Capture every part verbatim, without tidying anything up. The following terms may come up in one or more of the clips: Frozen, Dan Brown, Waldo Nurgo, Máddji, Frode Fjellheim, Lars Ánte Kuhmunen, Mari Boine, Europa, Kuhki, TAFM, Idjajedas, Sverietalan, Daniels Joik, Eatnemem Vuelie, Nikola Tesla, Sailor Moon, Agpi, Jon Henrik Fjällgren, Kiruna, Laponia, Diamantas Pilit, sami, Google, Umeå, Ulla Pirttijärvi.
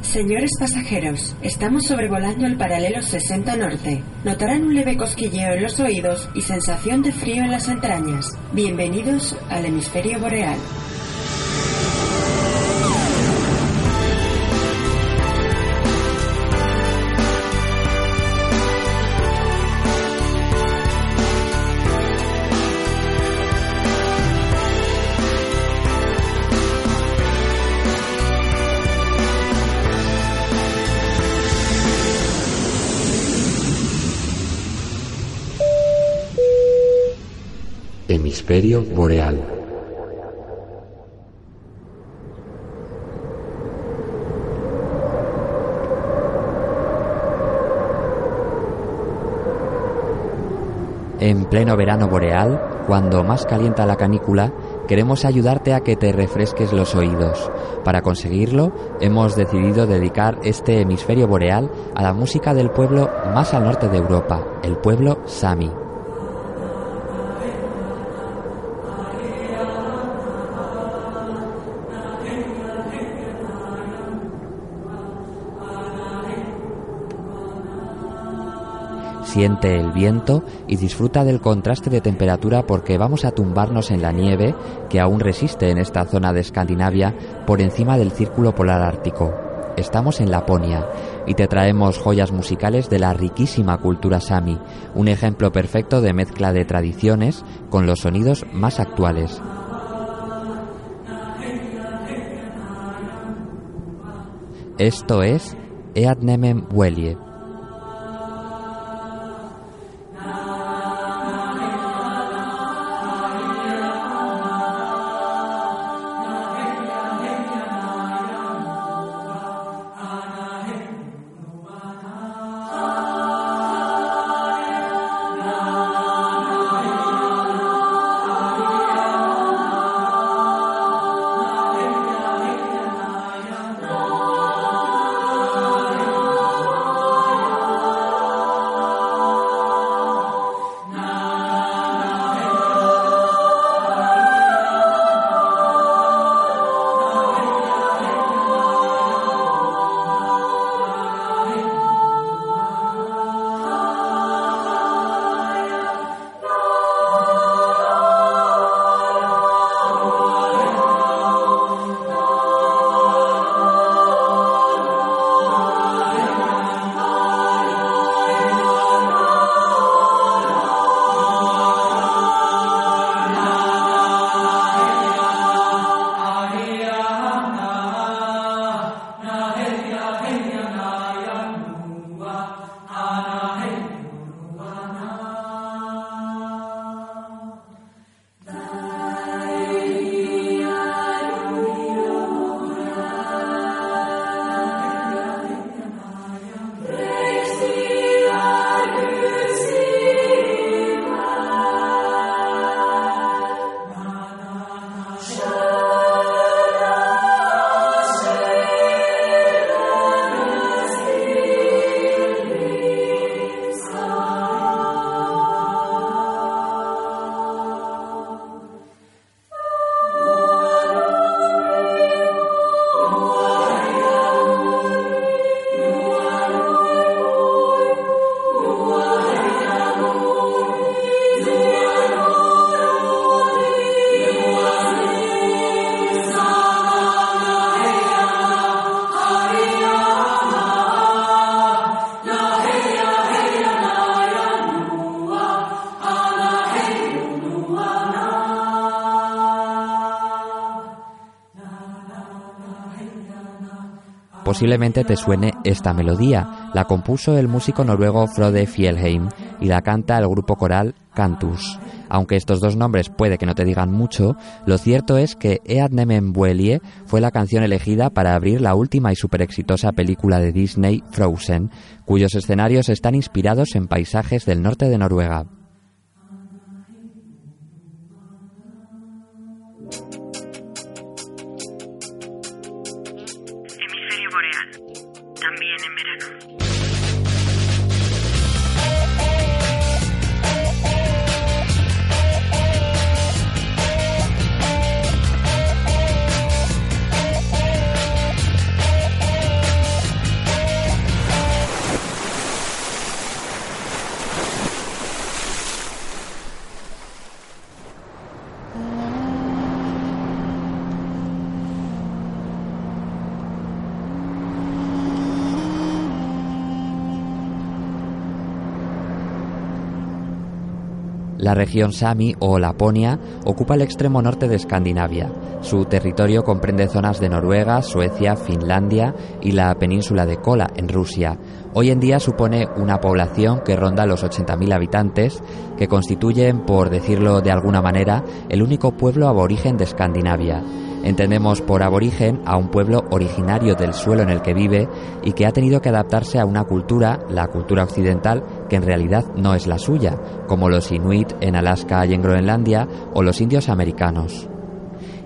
Señores pasajeros, estamos sobrevolando el paralelo sesenta norte. Notarán un leve cosquilleo en los oídos y sensación de frío en las entrañas. Bienvenidos al Hemisferio Boreal. Hemisferio Boreal. En pleno verano boreal, cuando más calienta la canícula, queremos ayudarte a que te refresques los oídos. Para conseguirlo, hemos decidido dedicar este hemisferio boreal a la música del pueblo más al norte de Europa, el pueblo sámi. Siente el viento y disfruta del contraste de temperatura, porque vamos a tumbarnos en la nieve que aún resiste en esta zona de Escandinavia por encima del círculo polar ártico. Estamos en Laponia y te traemos joyas musicales de la riquísima cultura sámi, un ejemplo perfecto de mezcla de tradiciones con los sonidos más actuales. Esto es Eatnemem Vuelie. Posiblemente te suene esta melodía. La compuso el músico noruego Frode Fjellheim y la canta el grupo coral Cantus. Aunque estos dos nombres puede que no te digan mucho, lo cierto es que Eatnemem Vuelie fue la canción elegida para abrir la última y súper exitosa película de Disney, Frozen, cuyos escenarios están inspirados en paisajes del norte de Noruega. Hemisferio Boreal, también en verano. La región sámi o Laponia ocupa el extremo norte de Escandinavia. Su territorio comprende zonas de Noruega, Suecia, Finlandia y la península de Kola, en Rusia. Hoy en día supone una población que ronda los ochenta mil habitantes, que constituyen, por decirlo de alguna manera, el único pueblo aborigen de Escandinavia. Entendemos por aborigen a un pueblo originario del suelo en el que vive y que ha tenido que adaptarse a una cultura, la cultura occidental, que en realidad no es la suya, como los inuit en Alaska y en Groenlandia o los indios americanos.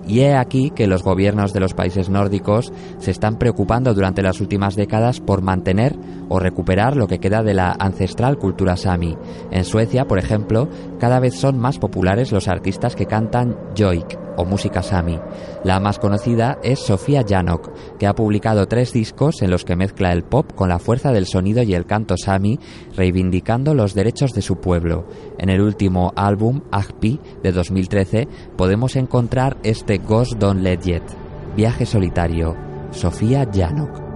Y he aquí que los gobiernos de los países nórdicos se están preocupando durante las últimas décadas por mantener o recuperar lo que queda de la ancestral cultura sami. En Suecia, por ejemplo, cada vez son más populares los artistas que cantan joik, o música sami. La más conocida es Sofia Jannok, que ha publicado tres discos en los que mezcla el pop con la fuerza del sonido y el canto sami, reivindicando los derechos de su pueblo. En el último álbum, Agpi, de dos mil trece, podemos encontrar este Ghost Don't Let Yet, Viaje Solitario, Sofia Jannok.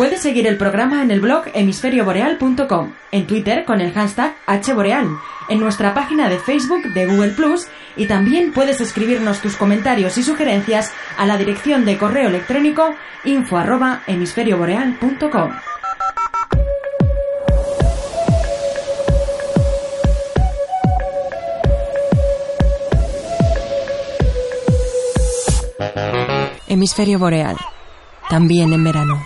Puedes seguir el programa en el blog hemisferio boreal punto com, en Twitter con el hashtag H Boreal, en nuestra página de Facebook de Google Plus, y también puedes escribirnos tus comentarios y sugerencias a la dirección de correo electrónico info arroba hemisferio boreal punto com. Hemisferio Boreal, también en verano.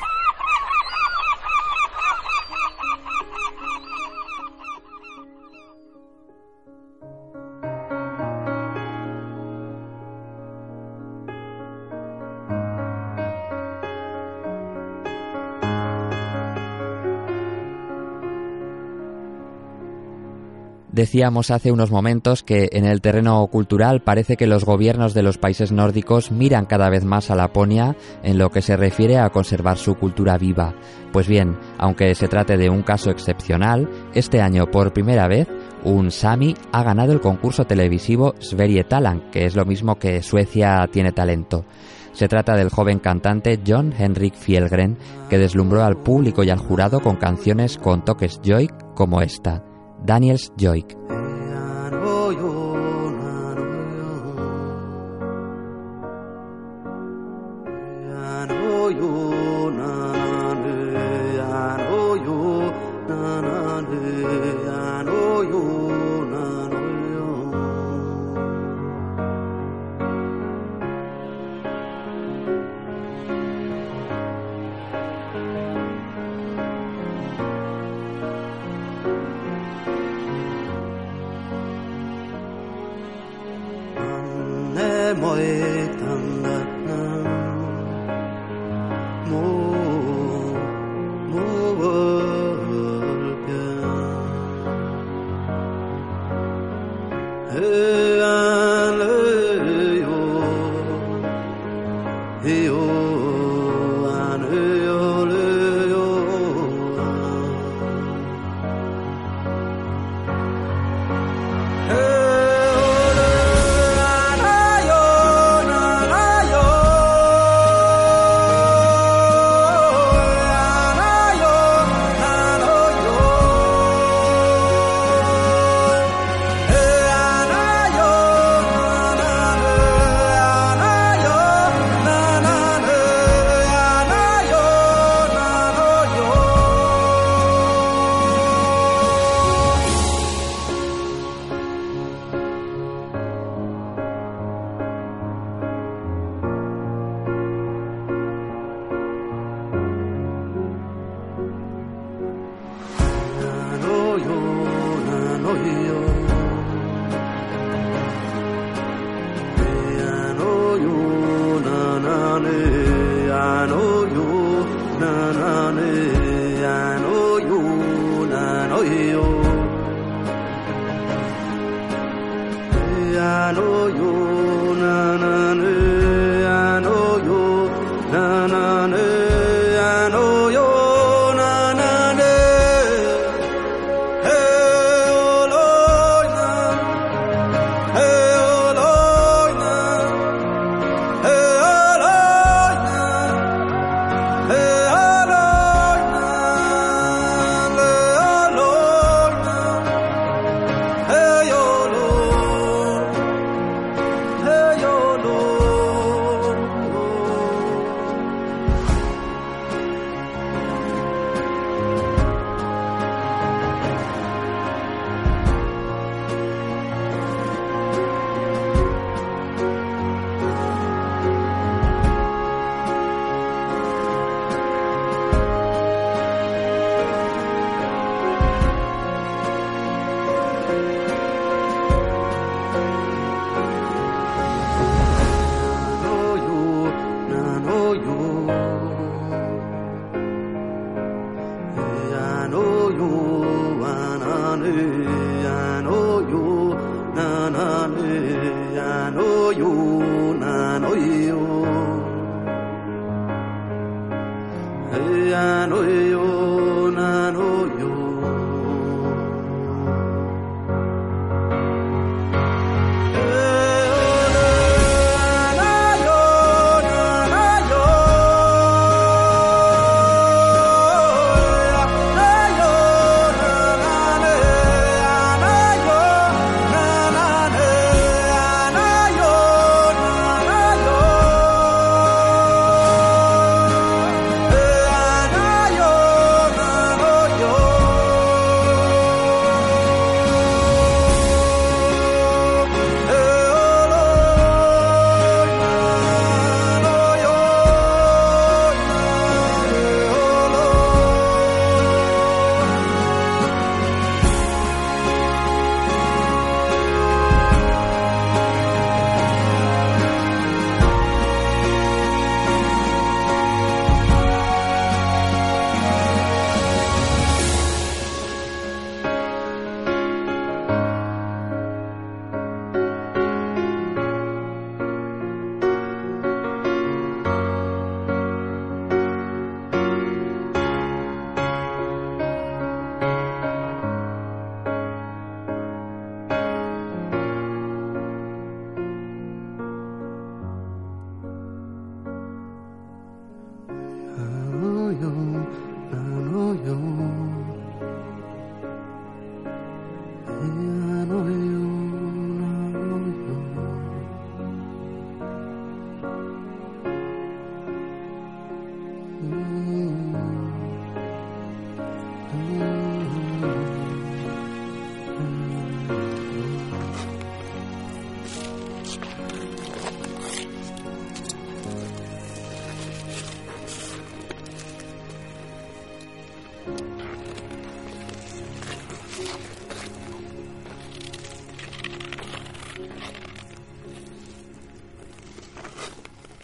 Decíamos hace unos momentos que en el terreno cultural parece que los gobiernos de los países nórdicos miran cada vez más a Laponia en lo que se refiere a conservar su cultura viva. Pues bien, aunque se trate de un caso excepcional, este año por primera vez un sámi ha ganado el concurso televisivo Sverietalan, que es lo mismo que Suecia tiene talento. Se trata del joven cantante Jon Henrik Fjällgren, que deslumbró al público y al jurado con canciones con toques joik como esta. Daniels Joik.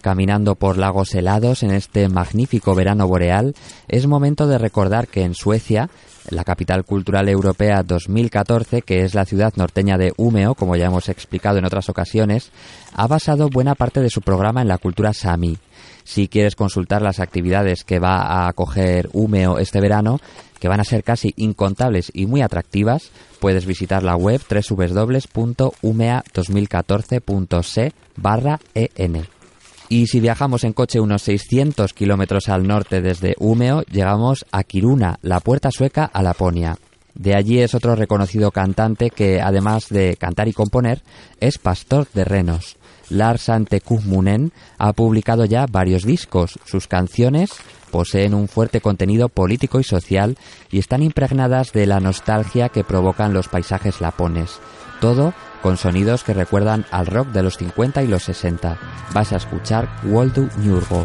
Caminando por lagos helados en este magnífico verano boreal, es momento de recordar que en Suecia, la capital cultural europea dos mil catorce, que es la ciudad norteña de Umeå, como ya hemos explicado en otras ocasiones, ha basado buena parte de su programa en la cultura sámi. Si quieres consultar las actividades que va a acoger Umeå este verano, que van a ser casi incontables y muy atractivas, puedes visitar la web doble u doble u doble u punto umea dos mil catorce punto se barra e ene. Y si viajamos en coche unos seiscientos kilómetros al norte desde Umeå, llegamos a Kiruna, la puerta sueca a Laponia. De allí es otro reconocido cantante que, además de cantar y componer, es pastor de renos. Lars Ánte Kuhmunen ha publicado ya varios discos. Sus canciones poseen un fuerte contenido político y social y están impregnadas de la nostalgia que provocan los paisajes lapones. Todo con sonidos que recuerdan al rock de los cincuenta y los sesenta. Vas a escuchar Waldo Nurgo.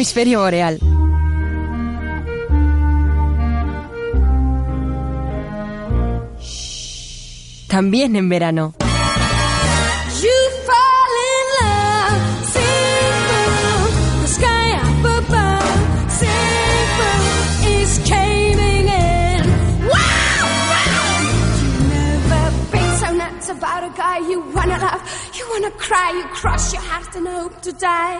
Hemisferio Boreal. También en verano. About a guy you wanna love, you wanna cry, you cross your heart and hope to die.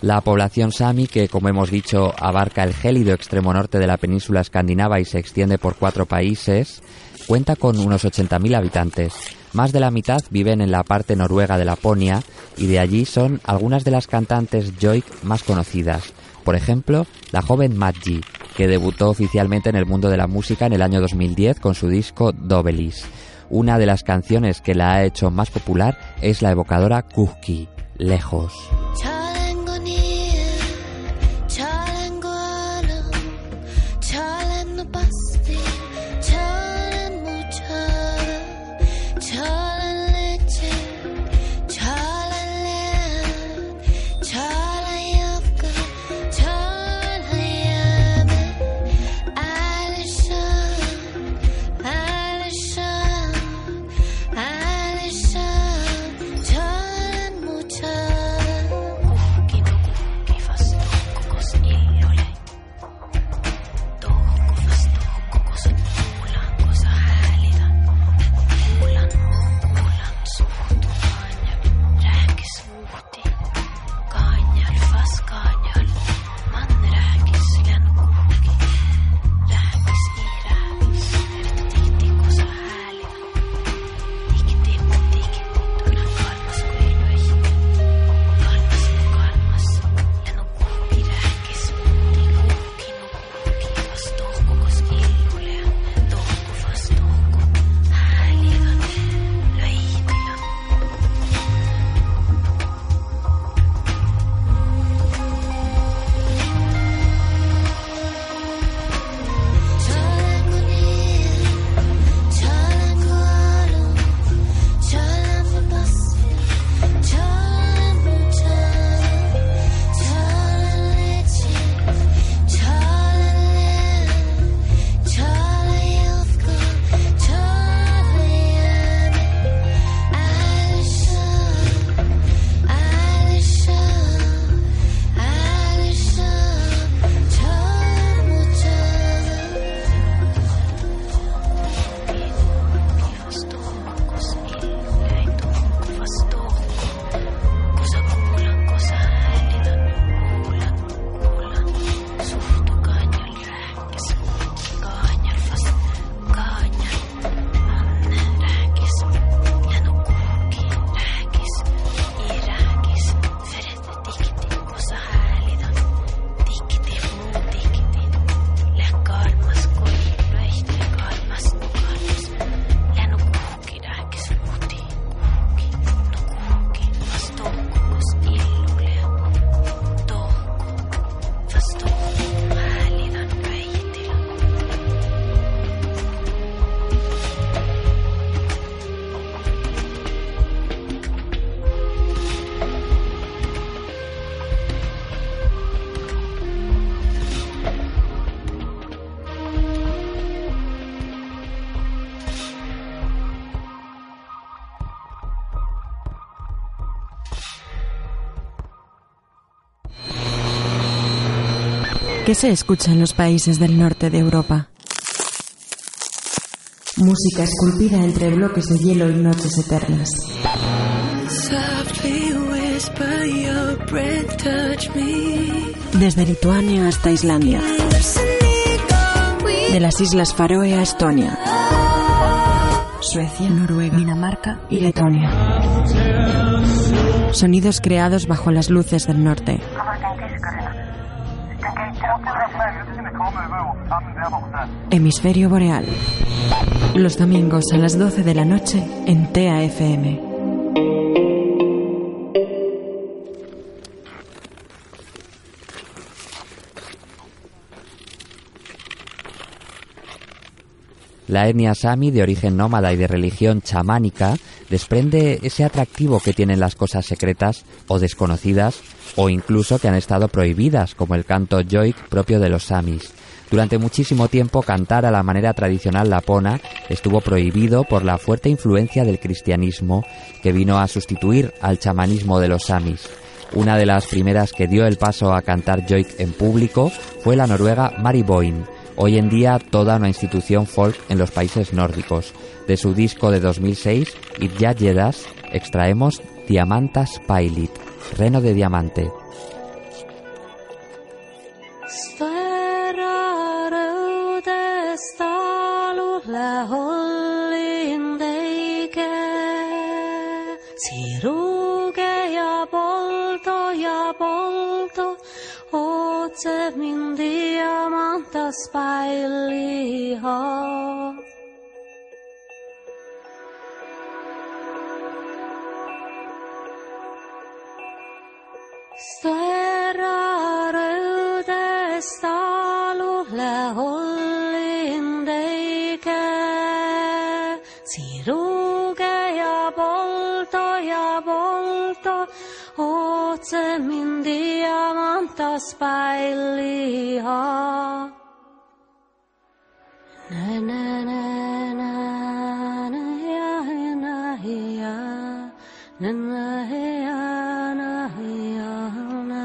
La población sami, que como hemos dicho abarca el gélido extremo norte de la península escandinava y se extiende por cuatro países, cuenta con unos ochenta mil habitantes. Más de la mitad viven en la parte noruega de Laponia y de allí son algunas de las cantantes joik más conocidas. Por ejemplo, la joven Máddji, que debutó oficialmente en el mundo de la música en el año dos mil diez con su disco Dovelis. Una de las canciones que la ha hecho más popular es la evocadora Kuhki, Lejos. ¿Qué se escucha en los países del norte de Europa? Música esculpida entre bloques de hielo y noches eternas. Desde Lituania hasta Islandia. De las Islas Faroe a Estonia. Suecia, Noruega, Dinamarca y Letonia. Sonidos creados bajo las luces del norte. Hemisferio Boreal. Los domingos a las doce de la noche en T A F M. La etnia sami, de origen nómada y de religión chamánica, desprende ese atractivo que tienen las cosas secretas o desconocidas, o incluso que han estado prohibidas, como el canto joik propio de los samis. Durante muchísimo tiempo, cantar a la manera tradicional lapona estuvo prohibido por la fuerte influencia del cristianismo, que vino a sustituir al chamanismo de los samis. Una de las primeras que dio el paso a cantar joik en público fue la noruega Mari Boine, hoy en día toda una institución folk en los países nórdicos. De su disco de dos mil seis, Idjajedas, extraemos Diamantas Pilit, Reno de Diamante. Se min diamantas pilit har. Störrar ut ett stallole håll in dig ke. Siruge jag bolto, jag bolto. Åtse min diamantas tas baile ha na na na na na ya na ya na na ya na ya na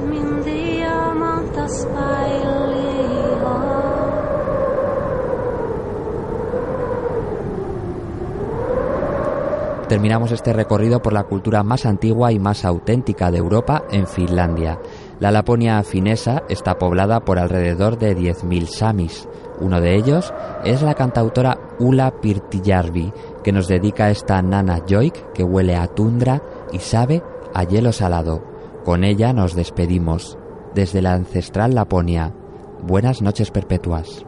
min Diamantas Pilit on. Terminamos este recorrido por la cultura más antigua y más auténtica de Europa en Finlandia. La Laponia finesa está poblada por alrededor de diez mil samis. Uno de ellos es la cantautora Ulla Pirttijärvi, que nos dedica esta Nana Joik que huele a tundra y sabe a hielo salado. Con ella nos despedimos. Desde la ancestral Laponia, buenas noches perpetuas.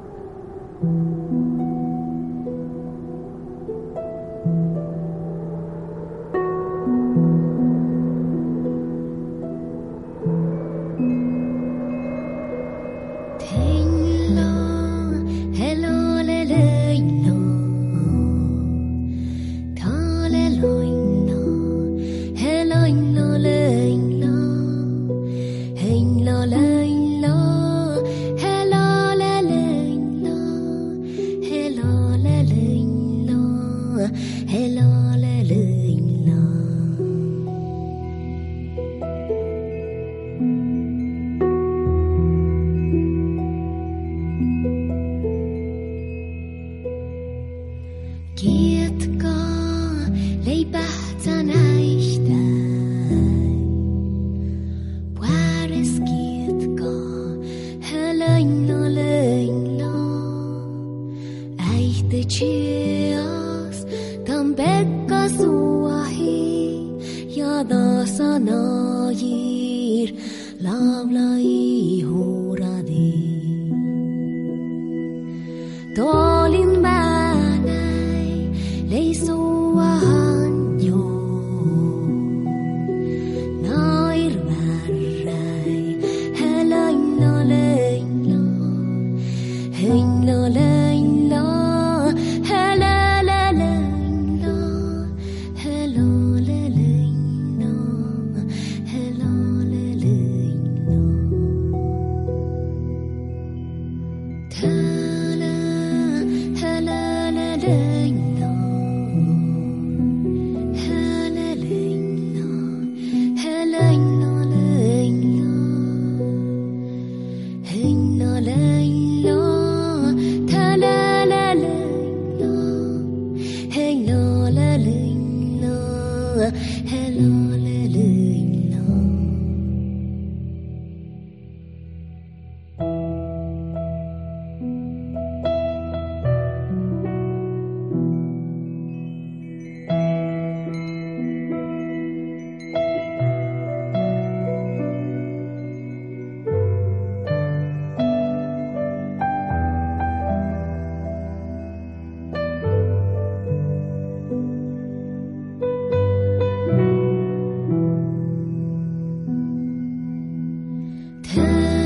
Time.